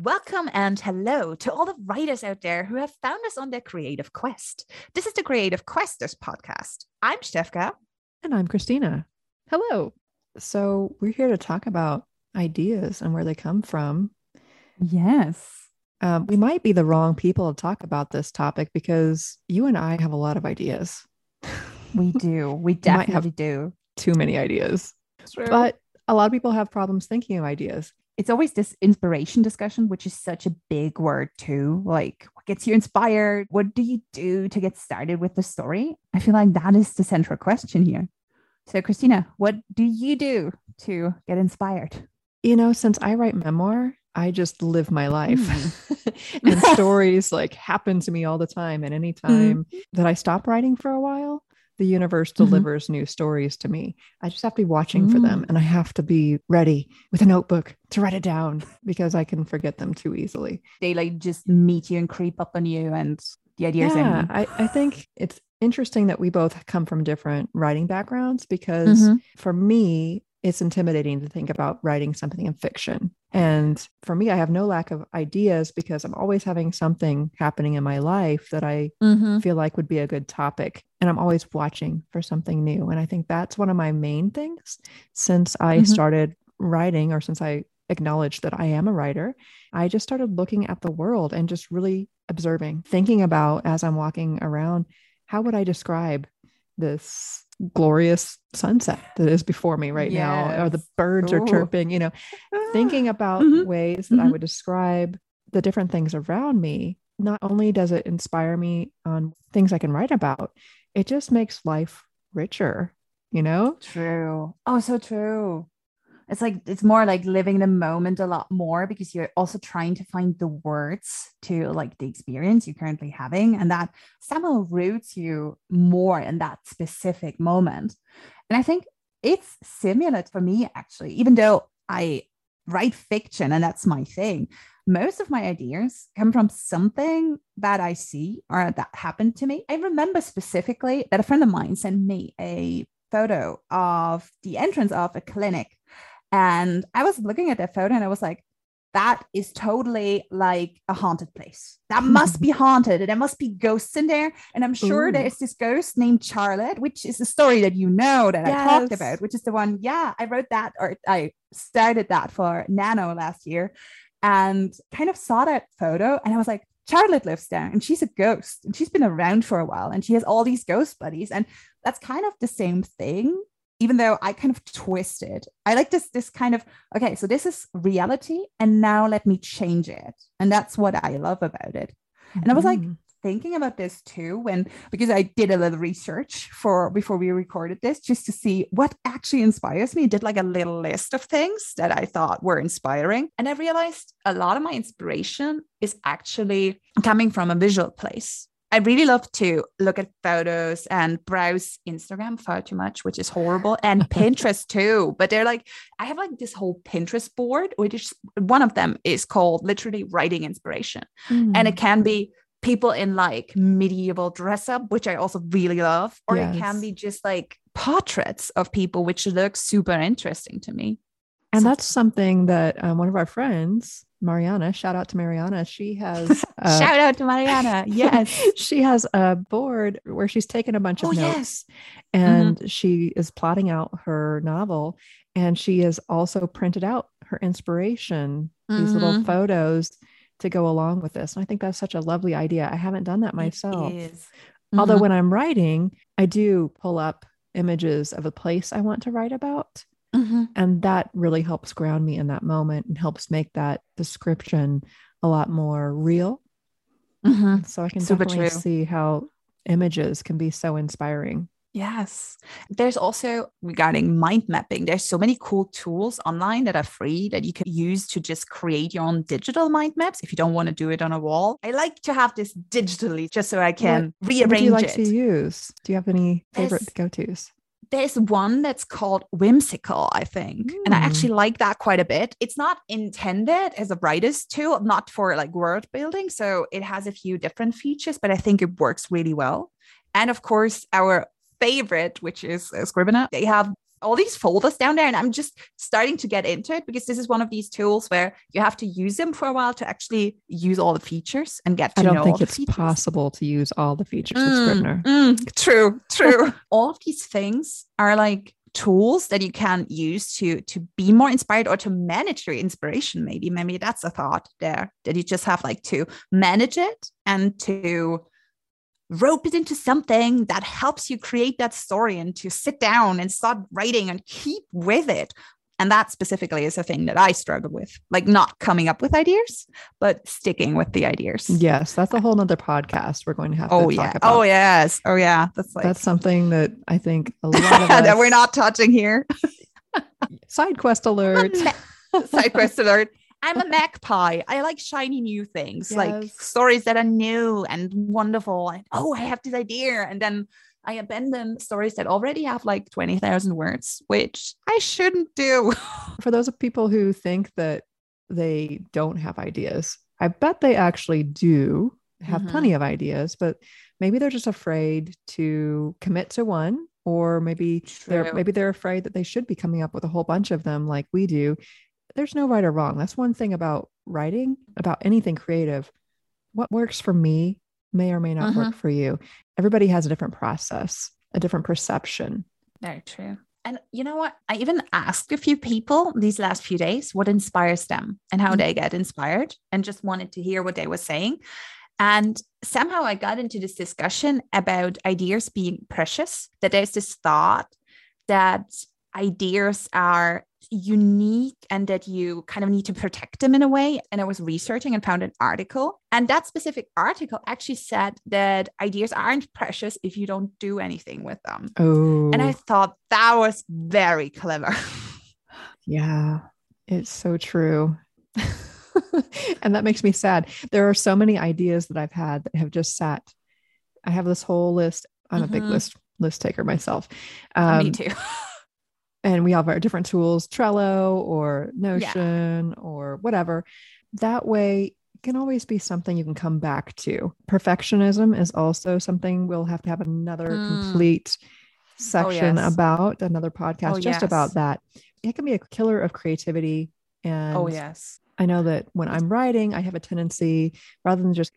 Welcome and hello to all the writers out there who have found us on their creative quest. This is the Creative Questers podcast. I'm Stefka. And I'm Christina. Hello. So we're here to talk about ideas and where they come from. Yes. We might be the wrong people to talk about this topic because you and I have a lot of ideas. We do. We definitely do. Too many ideas. But a lot of people have problems thinking of ideas. It's always this inspiration discussion, which is such a big word too. Like, what gets you inspired? What do you do to get started with the story? I feel like that is the central question here. So Christina, what do you do to get inspired? You know, since I write memoir, I just live my life and stories like happen to me all the time. And anytime that I stop writing for a while, the universe delivers new stories to me. I just have to be watching for them. And I have to be ready with a notebook to write it down because I can forget them too easily. They like just meet you and creep up on you and the ideas. Yeah, I think it's interesting that we both come from different writing backgrounds because for me, it's intimidating to think about writing something in fiction. And for me, I have no lack of ideas because I'm always having something happening in my life that I feel like would be a good topic. And I'm always watching for something new. And I think that's one of my main things since I started writing, or since I acknowledged that I am a writer. I just started looking at the world and just really observing, thinking about as I'm walking around, how would I describe this glorious sunset that is before me right now, or the birds are chirping, you know, thinking about ways that I would describe the different things around me. Not only does it inspire me on things I can write about, it just makes life richer, you know? True. Oh, so true. It's like, it's more like living the moment a lot more because you're also trying to find the words to like the experience you're currently having. And that somehow roots you more in that specific moment. And I think it's similar for me, actually, even though I write fiction and that's my thing. Most of my ideas come from something that I see or that happened to me. I remember specifically that a friend of mine sent me a photo of the entrance of a clinic. And I was looking at that photo and I was like, that is totally like a haunted place. That must be haunted. There must be ghosts in there. And I'm sure there's this ghost named Charlotte, which is the story that you know that I talked about, which is the one. Yeah, I wrote that, or I started that for Nano last year and kind of saw that photo. And I was like, Charlotte lives there and she's a ghost and she's been around for a while and she has all these ghost buddies. And that's kind of the same thing. Even though I kind of twist it, I like this kind of, okay, so this is reality and now let me change it. And that's what I love about it. And I was like thinking about this too, because I did a little research before we recorded this, just to see what actually inspires me. I did like a little list of things that I thought were inspiring. And I realized a lot of my inspiration is actually coming from a visual place. I really love to look at photos and browse Instagram far too much, which is horrible. And Pinterest too. But they're like, I have like this whole Pinterest board, which is, one of them is called literally writing inspiration. And it can be people in like medieval dress up, which I also really love. Or it can be just like portraits of people, which look super interesting to me. And that's something that one of our friends, Mariana, shout out to Mariana. She has shout out to Mariana. Yes. She has a board where she's taken a bunch of notes and she is plotting out her novel. And she has also printed out her inspiration, these little photos to go along with this. And I think that's such a lovely idea. I haven't done that myself. Although when I'm writing, I do pull up images of a place I want to write about. And that really helps ground me in that moment and helps make that description a lot more real. So I can definitely see how images can be so inspiring. Yes. There's also regarding mind mapping, there's so many cool tools online that are free that you can use to just create your own digital mind maps if you don't want to do it on a wall. I like to have this digitally just so I can rearrange it. What do you like to use? Do you have any favorite go-tos? There's one that's called Whimsical, I think. And I actually like that quite a bit. It's not intended as a writer's tool, not for like world building. So it has a few different features, but I think it works really well. And of course, our favorite, which is Scrivener, they have all these folders down there. And I'm just starting to get into it because this is one of these tools where you have to use them for a while to actually use all the features and get to know all the features. I don't think it's possible to use all the features of Scrivener. True. All of these things are like tools that you can use to be more inspired or to manage your inspiration. Maybe that's a thought there, that you just have like to manage it and to rope it into something that helps you create that story and to sit down and start writing and keep with it. And that specifically is a thing that I struggle with, like not coming up with ideas, but sticking with the ideas. Yes. That's a whole other podcast we're going to have to talk about. Oh, yes. Oh, yeah. That's something that I think a lot of us... that we're not touching here. Side quest alert. Side quest alert. I'm a magpie. I like shiny new things, yes. Like stories that are new and wonderful. And I have this idea. And then I abandon stories that already have like 20,000 words, which I shouldn't do. For those people who think that they don't have ideas, I bet they actually do have plenty of ideas, but maybe they're just afraid to commit to one. Or maybe they're afraid that they should be coming up with a whole bunch of them like we do. There's no right or wrong. That's one thing about writing, about anything creative. What works for me may or may not work for you. Everybody has a different process, a different perception. Very true. And you know what? I even asked a few people these last few days what inspires them and how they get inspired, and just wanted to hear what they were saying. And somehow I got into this discussion about ideas being precious, that there's this thought that ideas are unique and that you kind of need to protect them in a way. And I was researching and found an article, and that specific article actually said that ideas aren't precious if you don't do anything with them. Oh. And I thought that was very clever. Yeah, it's so true. And that makes me sad. There are so many ideas that I've had that have just sat. I have this whole list. I'm a big list taker myself. Me too. And we have our different tools, Trello or Notion or whatever. That way it can always be something you can come back to. Perfectionism is also something we'll have to have another complete section about, another podcast just about that. It can be a killer of creativity. And I know that when I'm writing, I have a tendency, rather than just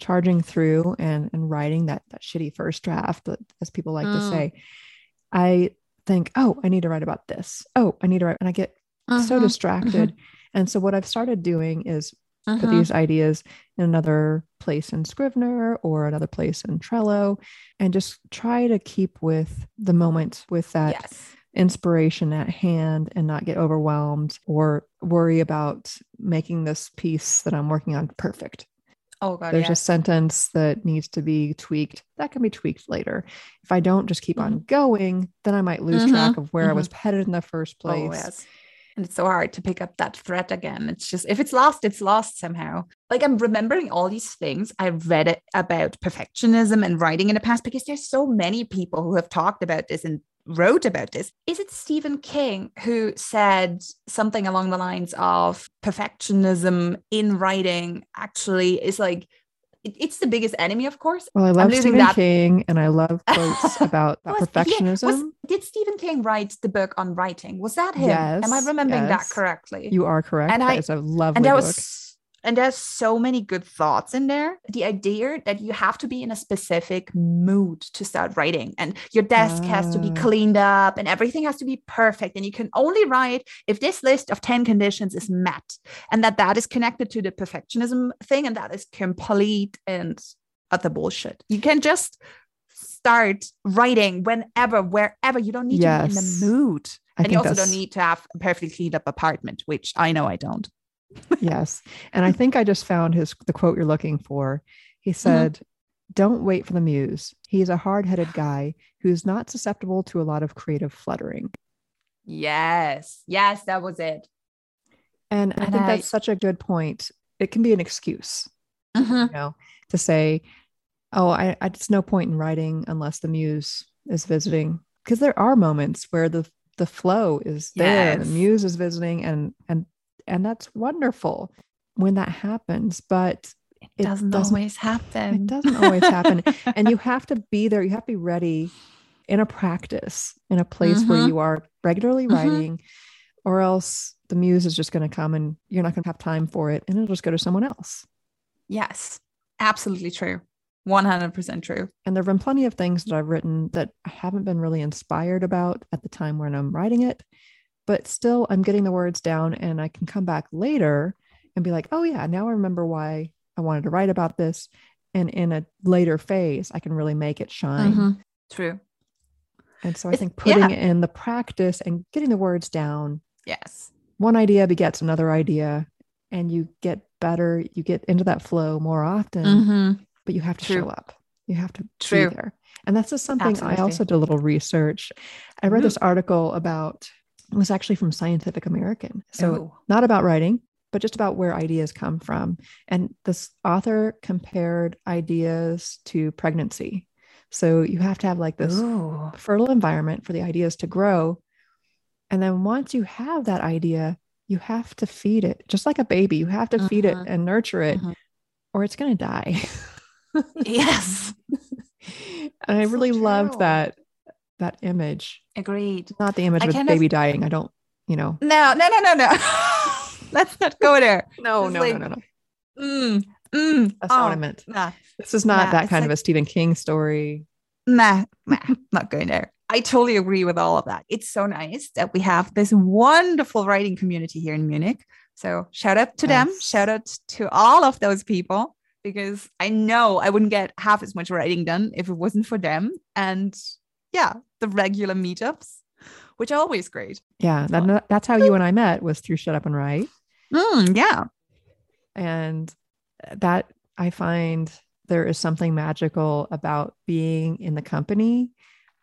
charging through and writing that shitty first draft, as people like to say, I think, I need to write about this. And I get so distracted. And so what I've started doing is put these ideas in another place in Scrivener or another place in Trello, and just try to keep with the moment, with that inspiration at hand, and not get overwhelmed or worry about making this piece that I'm working on perfect. Oh God, there's a sentence that needs to be tweaked. That can be tweaked later. If I don't just keep on going, then I might lose track of where I was headed in the first place. Oh, yes. And it's so hard to pick up that thread again. It's just, if it's lost somehow. Like, I'm remembering all these things I read it about perfectionism and writing in the past, because there's so many people who have talked about this and wrote about this. Is it Stephen King who said something along the lines of perfectionism in writing actually is like, it's the biggest enemy, of course. Well, I love Stephen King, and I love quotes about perfectionism. Did Stephen King write the book on writing? Was that him? Yes, am I remembering that correctly? You are correct. And it's a lovely book. And there's so many good thoughts in there. The idea that you have to be in a specific mood to start writing, and your desk has to be cleaned up, and everything has to be perfect. And you can only write if this list of 10 conditions is met, and that is connected to the perfectionism thing. And that is complete and utter bullshit. You can just start writing whenever, wherever. You don't need to be in the mood. And you also don't need to have a perfectly cleaned up apartment, which I know I don't. Yes. And I think I just found the quote you're looking for. He said, "Don't wait for the muse. He's a hard-headed guy who's not susceptible to a lot of creative fluttering." Yes. Yes, that was it. And I think that's such a good point. It can be an excuse, to say, it's no point in writing unless the muse is visiting. Because there are moments where the flow is there, the muse is visiting, and that's wonderful when that happens, but it doesn't always happen. And you have to be there. You have to be ready in a practice, in a place where you are regularly writing, or else the muse is just going to come and you're not going to have time for it and it'll just go to someone else. Yes, absolutely true. 100% true. And there've been plenty of things that I've written that I haven't been really inspired about at the time when I'm writing it, but still I'm getting the words down and I can come back later and be like, oh yeah, now I remember why I wanted to write about this. And in a later phase, I can really make it shine. True. And so I think putting in the practice and getting the words down. Yes. One idea begets another idea and you get better. You get into that flow more often, but you have to show up. You have to be there. And that's just something I also did a little research. I read this article about, it was actually from Scientific American. So not about writing, but just about where ideas come from. And this author compared ideas to pregnancy. So you have to have like this fertile environment for the ideas to grow. And then once you have that idea, you have to feed it. Just like a baby, you have to feed it and nurture it or it's going to die. Yes. And I really loved that image. Agreed. Not the image of a baby dying. I don't, you know. No. Let's not go there. No. That's not what I meant. Nah. This is not that kind of a Stephen King story. Nah, not going there. I totally agree with all of that. It's so nice that we have this wonderful writing community here in Munich. So shout out to them. Shout out to all of those people, because I know I wouldn't get half as much writing done if it wasn't for them. And yeah, the regular meetups, which are always great. Yeah. That's how you and I met, was through Shut Up and Write. Yeah. And that, I find there is something magical about being in the company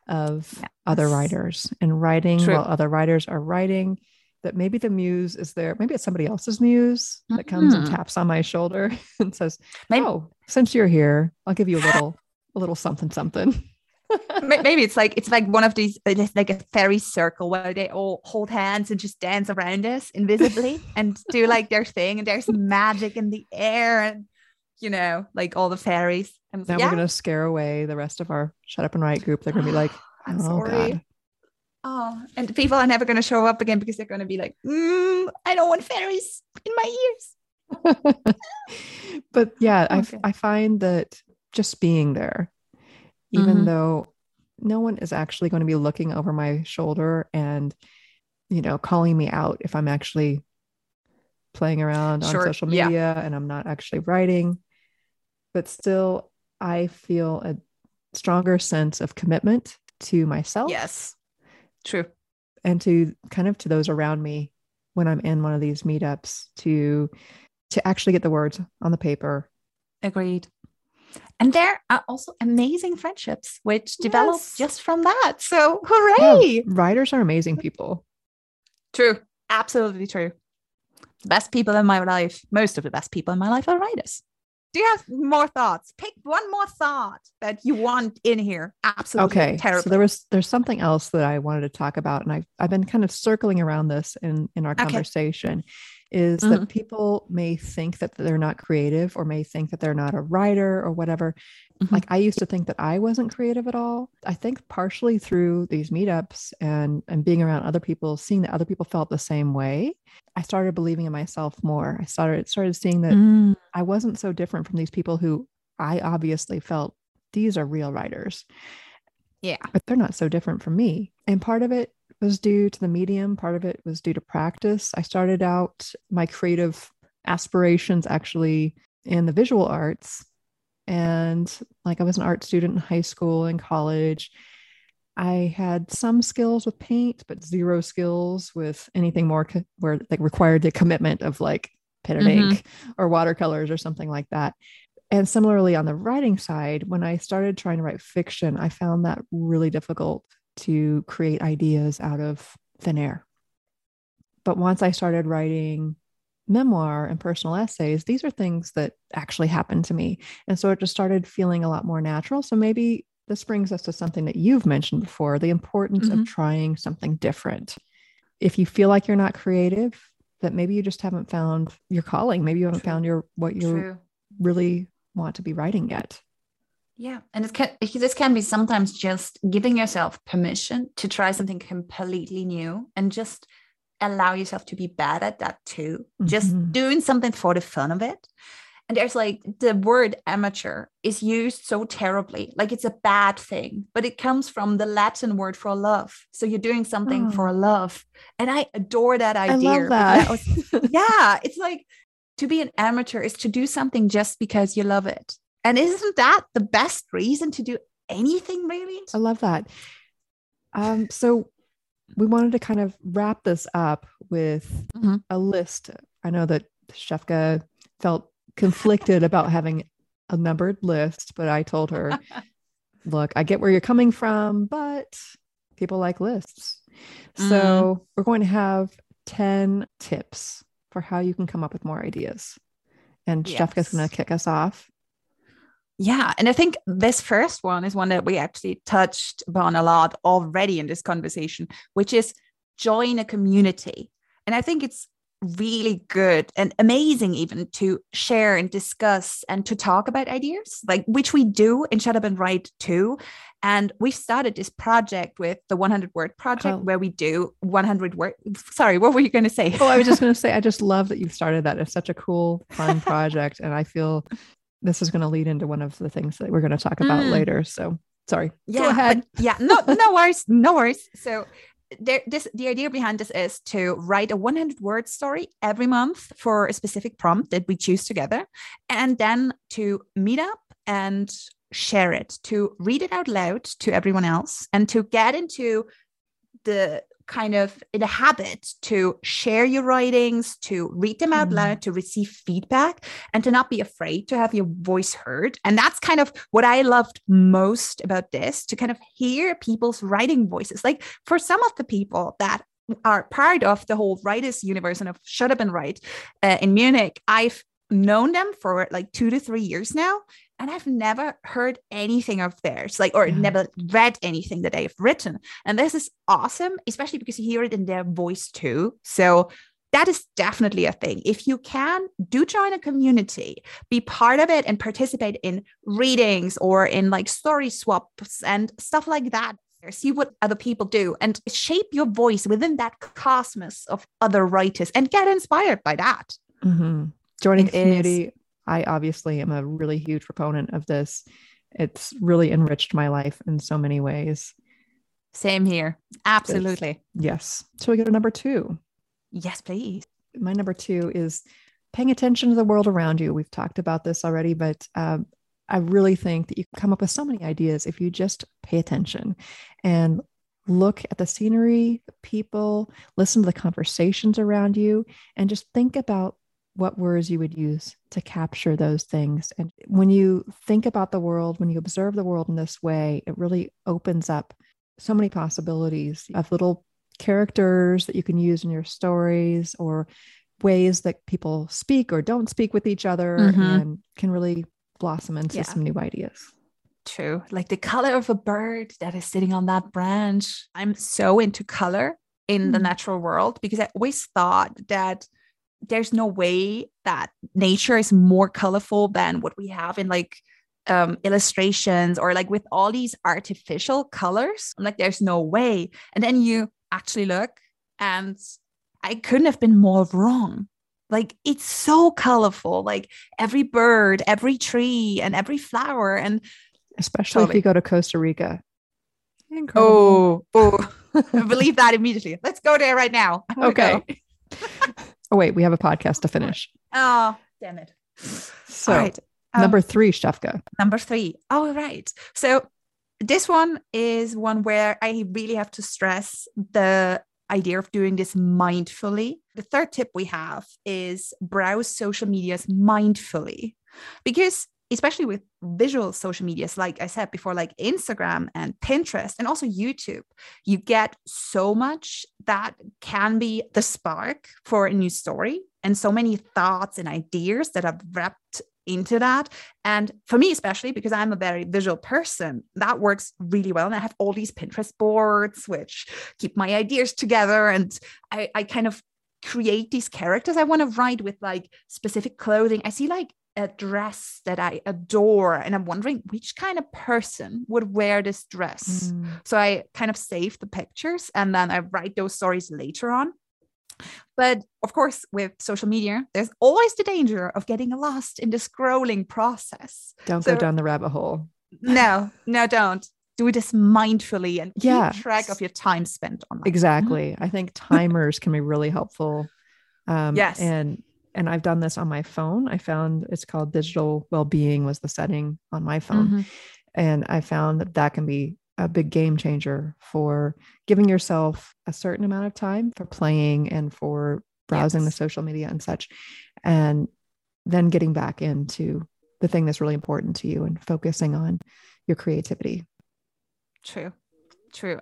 of other writers and writing while other writers are writing, that maybe the muse is there. Maybe it's somebody else's muse that comes and taps on my shoulder and says, oh, since you're here, I'll give you a little something. Maybe it's like one of these, like a fairy circle where they all hold hands and just dance around us invisibly and do like their thing. And there's magic in the air and, you know, like all the fairies. And now we're going to scare away the rest of our Shut Up and Write group. They're going to be like, I'm sorry. God. Oh, and people are never going to show up again because they're going to be like, I don't want fairies in my ears. But yeah, okay. I find that just being there, even though no one is actually going to be looking over my shoulder and, you know, calling me out if I'm actually playing around on social media and I'm not actually writing, but still I feel a stronger sense of commitment to myself. Yes. True. And to kind of to those around me when I'm in one of these meetups to actually get the words on the paper. Agreed. And there are also amazing friendships which develop just from that. So hooray. Yeah, writers are amazing people. True. Absolutely true. The best people in my life, most of the best people in my life are writers. Do you have more thoughts? Pick one more thought that you want in here. Absolutely. Okay. Terrible. So there's something else that I wanted to talk about. And I've been kind of circling around this in our conversation, is that people may think that they're not creative or may think that they're not a writer or whatever. Like I used to think that I wasn't creative at all. I think partially through these meetups and being around other people, seeing that other people felt the same way, I started believing in myself more. I started seeing that I wasn't so different from these people who I obviously felt these are real writers. Yeah. But they're not so different from me. And part of it was due to the medium. Part of it was due to practice. I started out my creative aspirations actually in the visual arts. And like I was an art student in high school and college. I had some skills with paint, but zero skills with anything more where like required the commitment of like pen and ink or watercolors or something like that. And similarly on the writing side, when I started trying to write fiction, I found that really difficult to create ideas out of thin air. But once I started writing memoir and personal essays, these are things that actually happened to me. And so it just started feeling a lot more natural. So maybe this brings us to something that you've mentioned before, the importance of trying something different. If you feel like you're not creative, that maybe you just haven't found your calling. Maybe you haven't found what you really want to be writing yet. Yeah. And this can be sometimes just giving yourself permission to try something completely new and just allow yourself to be bad at that too. Mm-hmm. Just doing something for the fun of it. And there's like the word amateur is used so terribly, like it's a bad thing, but it comes from the Latin word for love. So you're doing something for love. And I adore that idea. I love that. Yeah. It's like to be an amateur is to do something just because you love it. And isn't that the best reason to do anything really? I love that. So we wanted to kind of wrap this up with a list. I know that Stefka felt conflicted about having a numbered list, but I told her, look, I get where you're coming from, but people like lists. So we're going to have 10 tips for how you can come up with more ideas. And yes. Stefka's going to kick us off. Yeah. And I think this first one is one that we actually touched upon a lot already in this conversation, which is join a community. And I think it's really good and amazing even to share and discuss and to talk about ideas, like which we do in Shut Up and Write too. And we've started this project with the 100 Word Project where we do 100 word. Sorry, what were you going to say? Oh, I was just going to say, I just love that you've started that. It's such a cool, fun project. And I feel this is going to lead into one of the things that we're going to talk about later. So sorry. Yeah, go ahead. Yeah, no worries. No worries. So the idea behind this is to write a 100 word story every month for a specific prompt that we choose together, and then to meet up and share it, to read it out loud to everyone else, and to get into the kind of in a habit to share your writings, to read them out loud, to receive feedback, and to not be afraid to have your voice heard. And that's kind of what I loved most about this, to kind of hear people's writing voices. Like for some of the people that are part of the whole writers universe and of Shut Up and Write in Munich, I've known them for like 2 to 3 years now. And I've never heard anything of theirs, like, or never read anything that they've written. And this is awesome, especially because you hear it in their voice too. So that is definitely a thing. If you can, do join a community, be part of it and participate in readings or in like story swaps and stuff like that. See what other people do and shape your voice within that cosmos of other writers and get inspired by that. Mm-hmm. Joining a community. I obviously am a really huge proponent of this. It's really enriched my life in so many ways. Same here. Absolutely. Yes. So we go to number 2. Yes, please. My number 2 is paying attention to the world around you. We've talked about this already, but I really think that you can come up with so many ideas if you just pay attention and look at the scenery, the people, listen to the conversations around you, and just think about what words you would use to capture those things. And when you think about the world, when you observe the world in this way, it really opens up so many possibilities of little characters that you can use in your stories or ways that people speak or don't speak with each other and can really blossom into some new ideas. True. Like the color of a bird that is sitting on that branch. I'm so into color in the natural world because I always thought that there's no way that nature is more colorful than what we have in like illustrations or like with all these artificial colors. I'm like, there's no way. And then you actually look and I couldn't have been more wrong. Like it's so colorful, like every bird, every tree and every flower. And especially if you go to Costa Rica. Incredible. Oh, I believe that immediately. Let's go there right now. Okay. Oh, wait, we have a podcast to finish. Oh, damn it. So right. Number 3, Stefka. Number 3. All right. So this one is one where I really have to stress the idea of doing this mindfully. The third tip we have is browse social medias mindfully, because especially with visual social medias, like I said before, like Instagram and Pinterest and also YouTube, you get so much that can be the spark for a new story and so many thoughts and ideas that are wrapped into that. And for me, especially because I'm a very visual person, that works really well. And I have all these Pinterest boards, which keep my ideas together. And I kind of create these characters I want to write with like specific clothing. I see like a dress that I adore, and I'm wondering which kind of person would wear this dress. So I kind of save the pictures and then I write those stories later on. But of course, with social media, there's always the danger of getting lost in the scrolling process. Don't go down the rabbit hole. No, don't. Do this mindfully and keep track of your time spent online. Exactly. I think timers can be really helpful. Yes. And I've done this on my phone. I found it's called digital well-being was the setting on my phone. Mm-hmm. And I found that can be a big game changer for giving yourself a certain amount of time for playing and for browsing the social media and such, and then getting back into the thing that's really important to you and focusing on your creativity. True.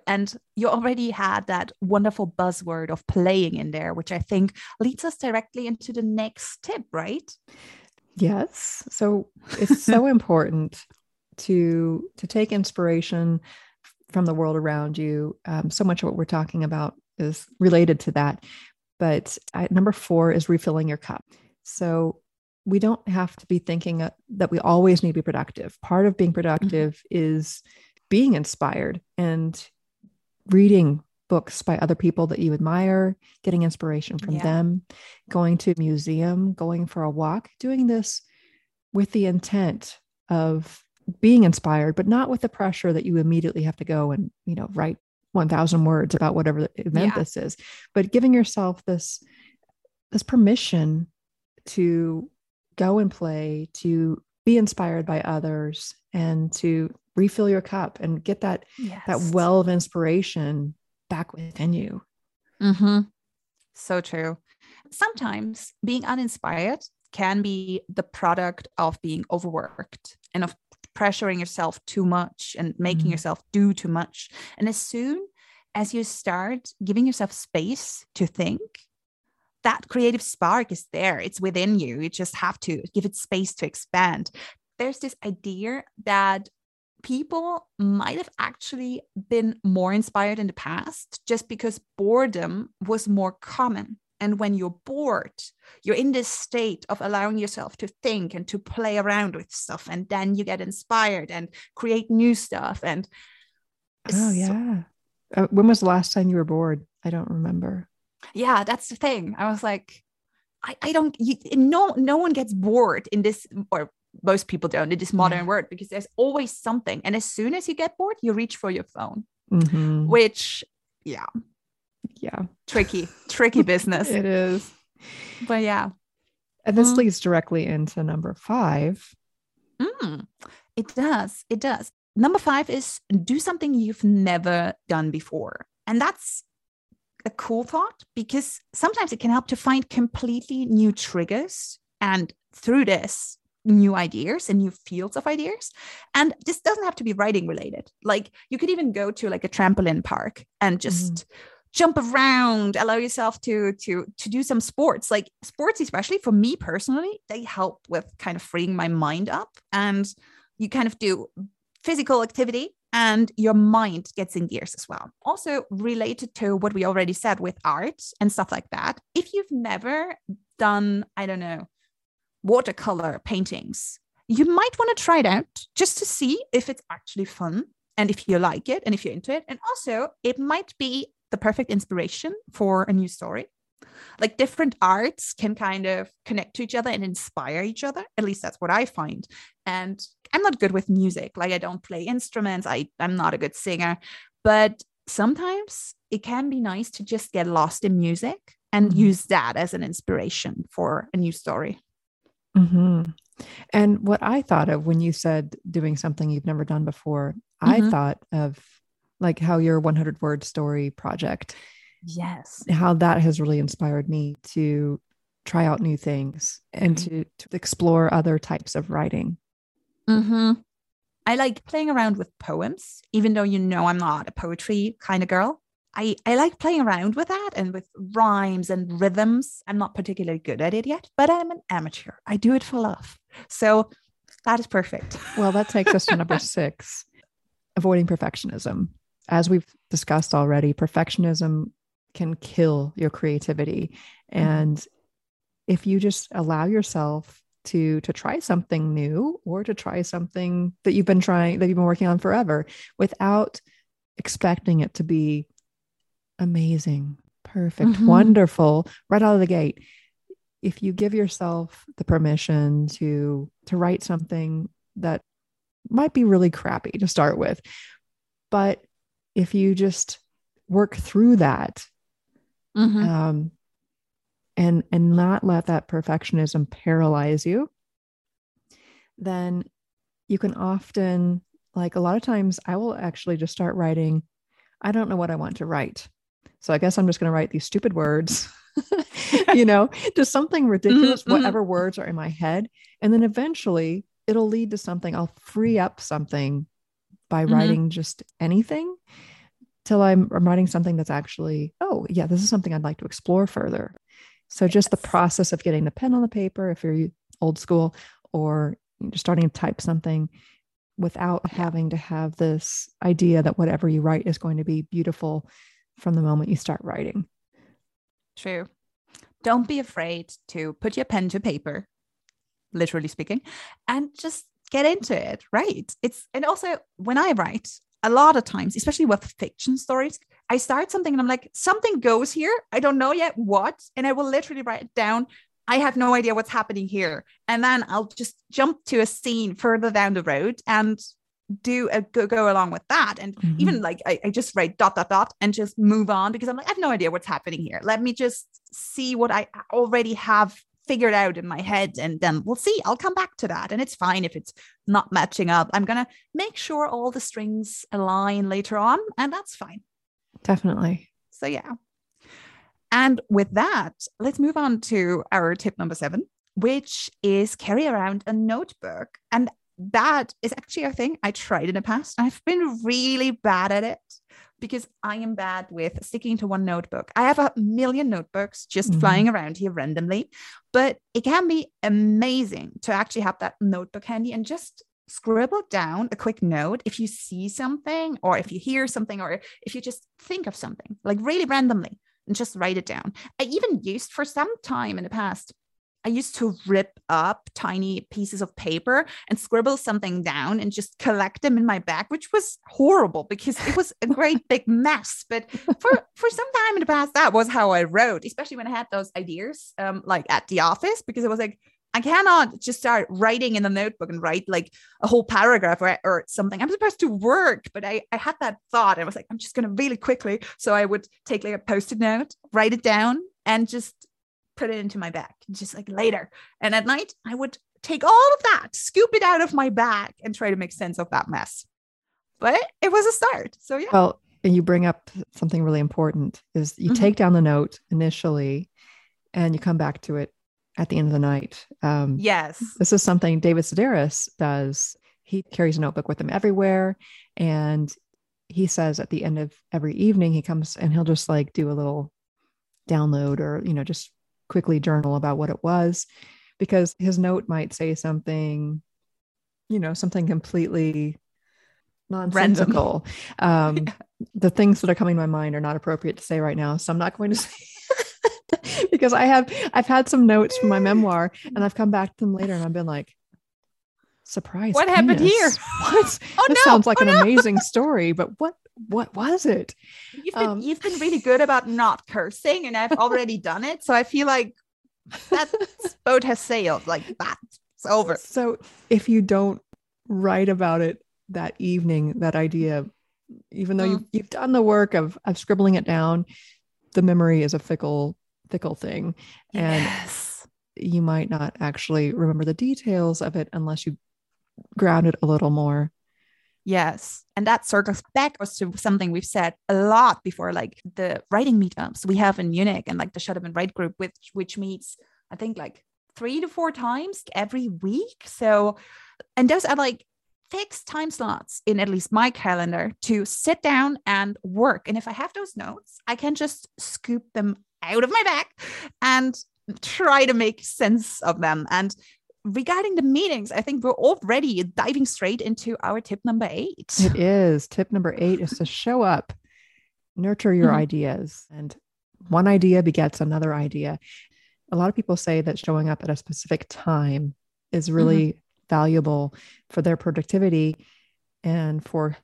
And you already had that wonderful buzzword of playing in there, which I think leads us directly into the next tip, right? Yes. So it's so important to take inspiration from the world around you. So much of what we're talking about is related to that. But number 4 is refilling your cup. So we don't have to be thinking that we always need to be productive. Part of being productive is being inspired and reading books by other people that you admire, getting inspiration from them, going to a museum, going for a walk, doing this with the intent of being inspired, but not with the pressure that you immediately have to go and, write 1,000 words about whatever the event this is, but giving yourself this permission to go and play, to be inspired by others, and to refill your cup and get that well of inspiration back within you. Mm-hmm. So true. Sometimes being uninspired can be the product of being overworked and of pressuring yourself too much and making yourself do too much. And as soon as you start giving yourself space to think, that creative spark is there. It's within you. You just have to give it space to expand. There's this idea that people might have actually been more inspired in the past just because boredom was more common. And when you're bored, you're in this state of allowing yourself to think and to play around with stuff. And then you get inspired and create new stuff. And when was the last time you were bored? I don't remember. Yeah, that's the thing. I was like, no one gets bored in this, or most people don't, in this modern world, because there's always something. And as soon as you get bored, you reach for your phone, which, tricky business. It is. But yeah. And this leads directly into number 5. It does. Number 5 is do something you've never done before. And that's a cool thought because sometimes it can help to find completely new triggers, and through this, new ideas and new fields of ideas. And this doesn't have to be writing related. Like you could even go to like a trampoline park and just jump around, allow yourself to do some sports. Like sports, especially for me personally, they help with kind of freeing my mind up, and you kind of do physical activity and your mind gets in gears as well. Also related to what we already said with art and stuff like that. If you've never done, I don't know, watercolor paintings, you might want to try it out just to see if it's actually fun and if you like it and if you're into it. And also it might be the perfect inspiration for a new story. Like different arts can kind of connect to each other and inspire each other. At least that's what I find. And I'm not good with music. Like I don't play instruments. I'm not a good singer, but sometimes it can be nice to just get lost in music and use that as an inspiration for a new story. Mm-hmm. And what I thought of when you said doing something you've never done before, I thought of like how your 100 word story project, how that has really inspired me to try out new things and to explore other types of writing. Mm-hmm. I like playing around with poems, even though, I'm not a poetry kind of girl. I like playing around with that and with rhymes and rhythms. I'm not particularly good at it yet, but I'm an amateur. I do it for love. So that is perfect. Well, that takes us to number 6, avoiding perfectionism. As we've discussed already, perfectionism can kill your creativity. And if you just allow yourself to try something new, or to try something that you've been trying, that you've been working on forever, without expecting it to be amazing, perfect, wonderful, right out of the gate. If you give yourself the permission to write something that might be really crappy to start with, but if you just work through that, and not let that perfectionism paralyze you, then you can often, like a lot of times I will actually just start writing. I don't know what I want to write, so I guess I'm just going to write these stupid words, just something ridiculous, whatever words are in my head. And then eventually it'll lead to something. I'll free up something by writing just anything, till I'm writing something that's actually, oh yeah, this is something I'd like to explore further. So just the process of getting the pen on the paper, if you're old school, or just starting to type something without having to have this idea that whatever you write is going to be beautiful from the moment you start writing. True. Don't be afraid to put your pen to paper, literally speaking, and just get into it. Right. And also when I write, a lot of times, especially with fiction stories, I start something and I'm like, something goes here. I don't know yet what, and I will literally write it down. I have no idea what's happening here. And then I'll just jump to a scene further down the road and go along with that. And even like, I just write ... and just move on, because I'm like, I have no idea what's happening here. Let me just see what I already have figured out in my head, and then we'll see. I'll come back to that. And it's fine if it's not matching up. I'm going to make sure all the strings align later on, and that's fine. Definitely. So yeah. And with that, let's move on to our tip number 7, which is carry around a notebook. And that is actually a thing I tried in the past. I've been really bad at it, because I am bad with sticking to one notebook. I have 1 million notebooks just flying around here randomly, but it can be amazing to actually have that notebook handy and just scribble down a quick note if you see something, or if you hear something, or if you just think of something, like really randomly, and just write it down. I even used, for some time in the past, I used to rip up tiny pieces of paper and scribble something down and just collect them in my bag, which was horrible because it was a great big mess. But for some time in the past, that was how I wrote, especially when I had those ideas, like at the office, because it was like, I cannot just start writing in the notebook and write like a whole paragraph or something. I'm supposed to work, but I had that thought. I was like, I'm just going to really quickly. So I would take like a Post-it note, write it down, and just put it into my bag, just like later. And at night, I would take all of that, scoop it out of my bag, and try to make sense of that mess. But it was a start. So yeah. Well, and you bring up something really important, is you take down the note initially, and you come back to it at the end of the night. Yes. This is something David Sedaris does. He carries a notebook with him everywhere. And he says at the end of every evening, he comes and he'll just like do a little download, or, just quickly journal about what it was, because his note might say something, something completely nonsensical. The things that are coming to my mind are not appropriate to say right now, so I'm not going to say because I've had some notes from my memoir, and I've come back to them later, and I've been like, surprise! What penis. Happened here? What? Oh, this sounds like an amazing story, but what was it? You've been really good about not cursing, and I've already done it, so I feel like that boat has sailed. Like that, it's over. So if you don't write about it that evening, that idea, even though you've done the work of scribbling it down, the memory is a fickle thing. And you might not actually remember the details of it unless you ground it a little more. Yes. And that circles back to something we've said a lot before, like the writing meetups we have in Munich, and like the Shut Up and Write group, which meets, I think, like 3 to 4 times every week. So, and those are like fixed time slots in at least my calendar to sit down and work. And if I have those notes, I can just scoop them out of my bag and try to make sense of them. And regarding the meetings, I think we're already diving straight into our tip number 8. It is. Tip number 8 is to show up, nurture your ideas. And one idea begets another idea. A lot of people say that showing up at a specific time is really valuable for their productivity and for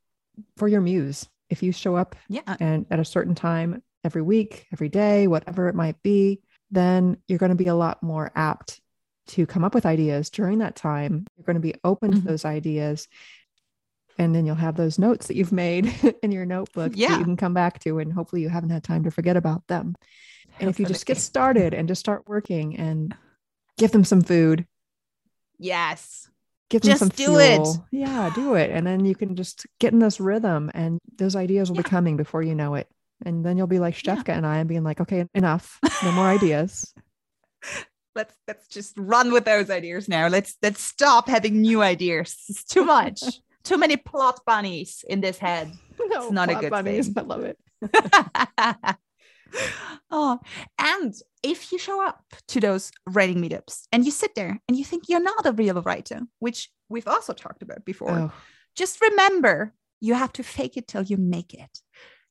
your muse. If you show up and at a certain time every week, every day, whatever it might be, then you're going to be a lot more apt to come up with ideas during that time. You're going to be open to those ideas. And then you'll have those notes that you've made in your notebook that you can come back to, and hopefully you haven't had time to forget about them. And if you just get started and just start working and give them some food. Yes. Give them just some fuel. Do it. And then you can just get in this rhythm, and those ideas will be coming before you know it. And then you'll be like Stefka and I, and being like, okay, enough, no more ideas. Let's just run with those ideas now. Let's stop having new ideas. It's too much. Too many plot bunnies in this head. No, it's not a good bunnies, thing. I love it. Oh, and if you show up to those writing meetups and you sit there and you think you're not a real writer, which we've also talked about before, just remember you have to fake it till you make it.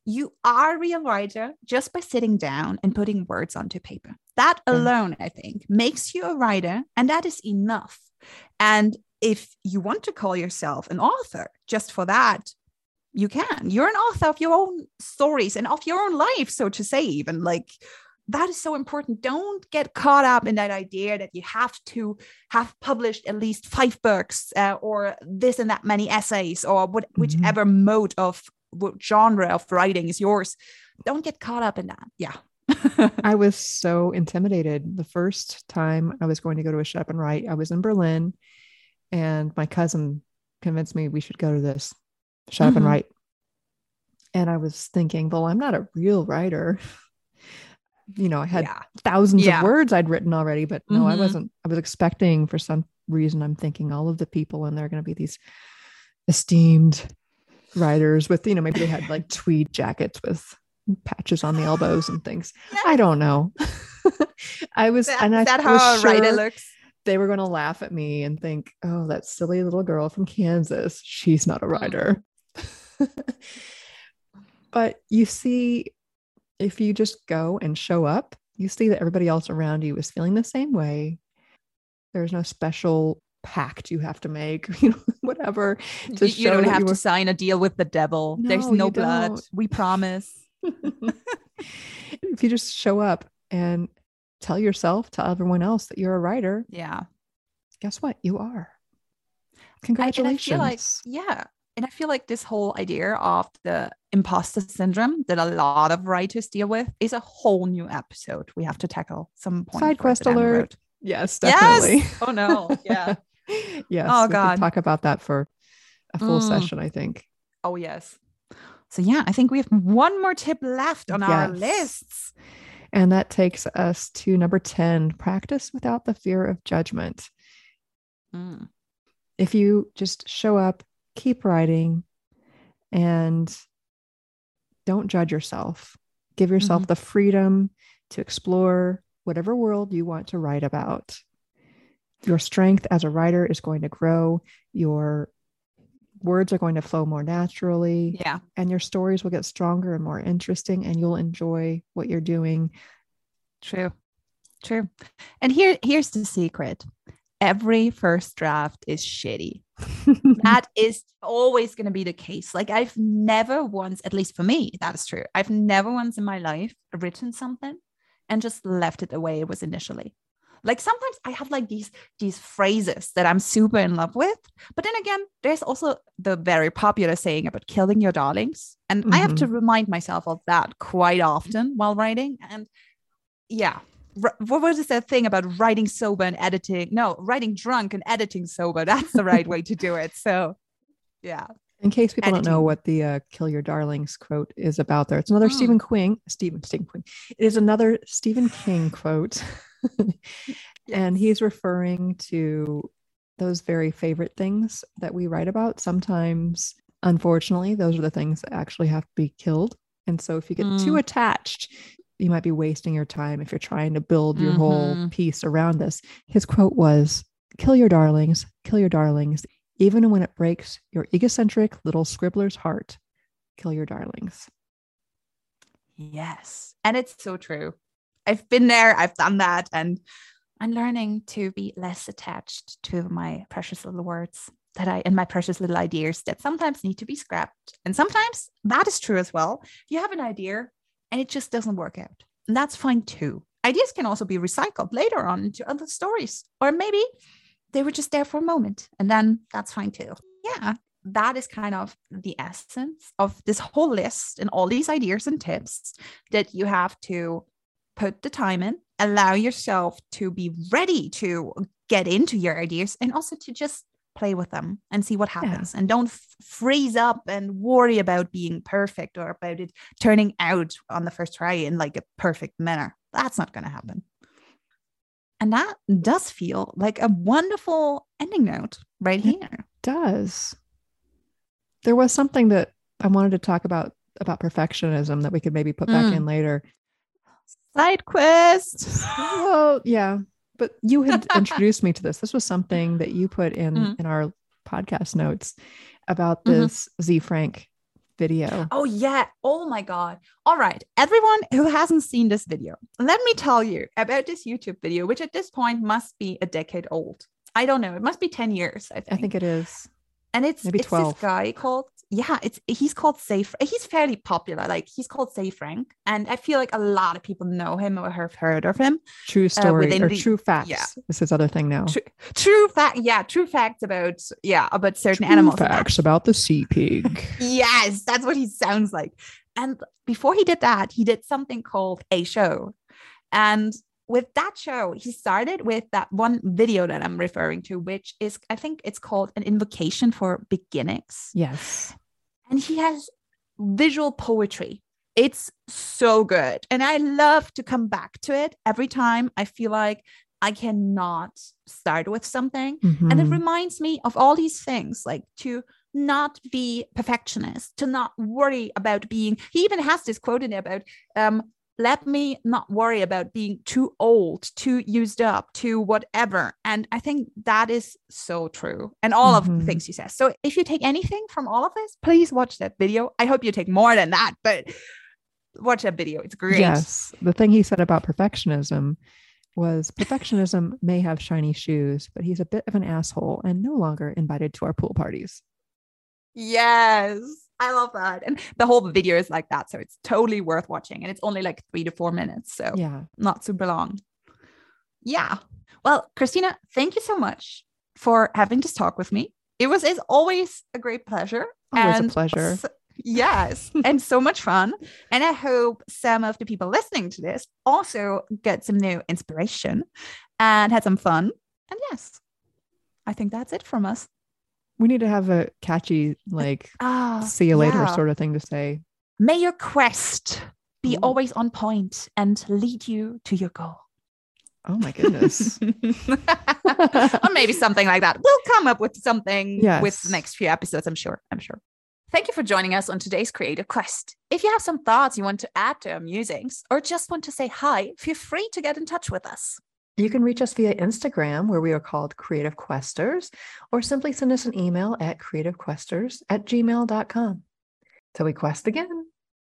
You are a real writer just by sitting down and putting words onto paper. That alone, I think, makes you a writer, and that is enough. And if you want to call yourself an author, just for that, you can. You're an author of your own stories and of your own life, so to say, even. Like, that is so important. Don't get caught up in that idea that you have to have published at least 5 books or this and that many essays or whichever mode of what genre of writing is yours. Don't get caught up in that. Yeah. I was so intimidated the first time I was going to go to a Shut Up and Write. I was in Berlin, and my cousin convinced me we should go to this Shut Up and Write. And I was thinking, well, I'm not a real writer. You know, I had thousands of words I'd written already, but no, I wasn't. I was expecting, for some reason, I'm thinking all of the people, and they're going to be these esteemed writers with, you know, maybe they had like tweed jackets with patches on the elbows and things. I don't know. Is that how a writer looks? They were going to laugh at me and think, oh, that silly little girl from Kansas, she's not a writer. But you see, if you just go and show up, you see that everybody else around you is feeling the same way. There's no special pact you have to make, you know, whatever. You don't have to sign a deal with the devil. No, there's no blood. We promise. If you just show up and tell yourself, tell everyone else that you're a writer. Yeah. Guess what? You are. Congratulations. And I feel like this whole idea of the imposter syndrome that a lot of writers deal with is a whole new episode we have to tackle some point. Side quest alert. Yes, definitely. Yes! Oh no. Yeah. Yes. Oh God. Talk about that for a full session, I think. Oh yes. So yeah, I think we have one more tip left on our lists. And that takes us to number 10, practice without the fear of judgment. Mm. If you just show up, keep writing, and don't judge yourself. Give yourself the freedom to explore whatever world you want to write about. Your strength as a writer is going to grow. Your words are going to flow more naturally, and your stories will get stronger and more interesting, and you'll enjoy what you're doing. True. And here's the secret. Every first draft is shitty. That is always going to be the case. Like, I've never once, at least for me, that is true. I've never once in my life written something and just left it the way it was initially. Like, sometimes I have like these phrases that I'm super in love with. But then again, there's also the very popular saying about killing your darlings. And I have to remind myself of that quite often while writing. And what was that thing about writing sober and editing? No, writing drunk and editing sober. That's the right way to do it. So yeah. In case people don't know what the kill your darlings quote is about there. It's another Stephen King. It is another Stephen King quote. And he's referring to those very favorite things that we write about. Sometimes, unfortunately, those are the things that actually have to be killed. And so if you get too attached, you might be wasting your time if you're trying to build your whole piece around this. His quote was, kill your darlings, even when it breaks your egocentric little scribbler's heart, kill your darlings. Yes. And it's so true. I've been there, I've done that. And I'm learning to be less attached to my precious little words and my precious little ideas that sometimes need to be scrapped. And sometimes that is true as well. You have an idea and it just doesn't work out. And that's fine too. Ideas can also be recycled later on into other stories, or maybe they were just there for a moment, and then that's fine too. Yeah, that is kind of the essence of this whole list and all these ideas and tips, that you have to put the time in, allow yourself to be ready to get into your ideas, and also to just play with them and see what happens. Yeah. And don't freeze up and worry about being perfect or about it turning out on the first try in like a perfect manner. That's not going to happen. And that does feel like a wonderful ending note right here. It does. There was something that I wanted to talk about perfectionism that we could maybe put back in later. Side quest. Well, yeah. But you had introduced me to this. This was something that you put in our podcast notes about this Ze Frank video. Oh, yeah. Oh, my God. All right. Everyone who hasn't seen this video, let me tell you about this YouTube video, which at this point must be a decade old. I don't know. It must be 10 years, I think. I think it is. And it's 12. This guy called, he's called Ze Frank. He's fairly popular. Like, he's called Ze Frank. And I feel like a lot of people know him or have heard of him. True story or true facts. Yeah. This is his other thing now. True fact. Yeah. True facts about certain animals. True facts about the sea pig. Yes. That's what he sounds like. And before he did that, he did something called a show. And with that show, he started with that one video that I'm referring to, which is, I think it's called An Invocation for Beginnings. Yes. And he has visual poetry. It's so good. And I love to come back to it every time I feel like I cannot start with something. Mm-hmm. And it reminds me of all these things, like to not be perfectionist, to not worry about being, he even has this quote in there about, let me not worry about being too old, too used up, too whatever. And I think that is so true. And all of the things you said. So if you take anything from all of this, please watch that video. I hope you take more than that, but watch that video. It's great. Yes. The thing he said about perfectionism was perfectionism may have shiny shoes, but he's a bit of an asshole and no longer invited to our pool parties. Yes. I love that. And the whole video is like that. So it's totally worth watching. And it's only like 3 to 4 minutes. So not super long. Yeah. Well, Christina, thank you so much for having this talk with me. It was is always a great pleasure. Always a pleasure. Yes. And so much fun. And I hope some of the people listening to this also get some new inspiration and had some fun. And yes, I think that's it from us. We need to have a catchy, like, see you later sort of thing to say. May your quest be always on point and lead you to your goal. Oh, my goodness. Or maybe something like that. We'll come up with something with the next few episodes, I'm sure. Thank you for joining us on today's Creative Quest. If you have some thoughts you want to add to our musings or just want to say hi, feel free to get in touch with us. You can reach us via Instagram, where we are called Creative Questers, or simply send us an email at creativequesters@gmail.com. Till we quest again.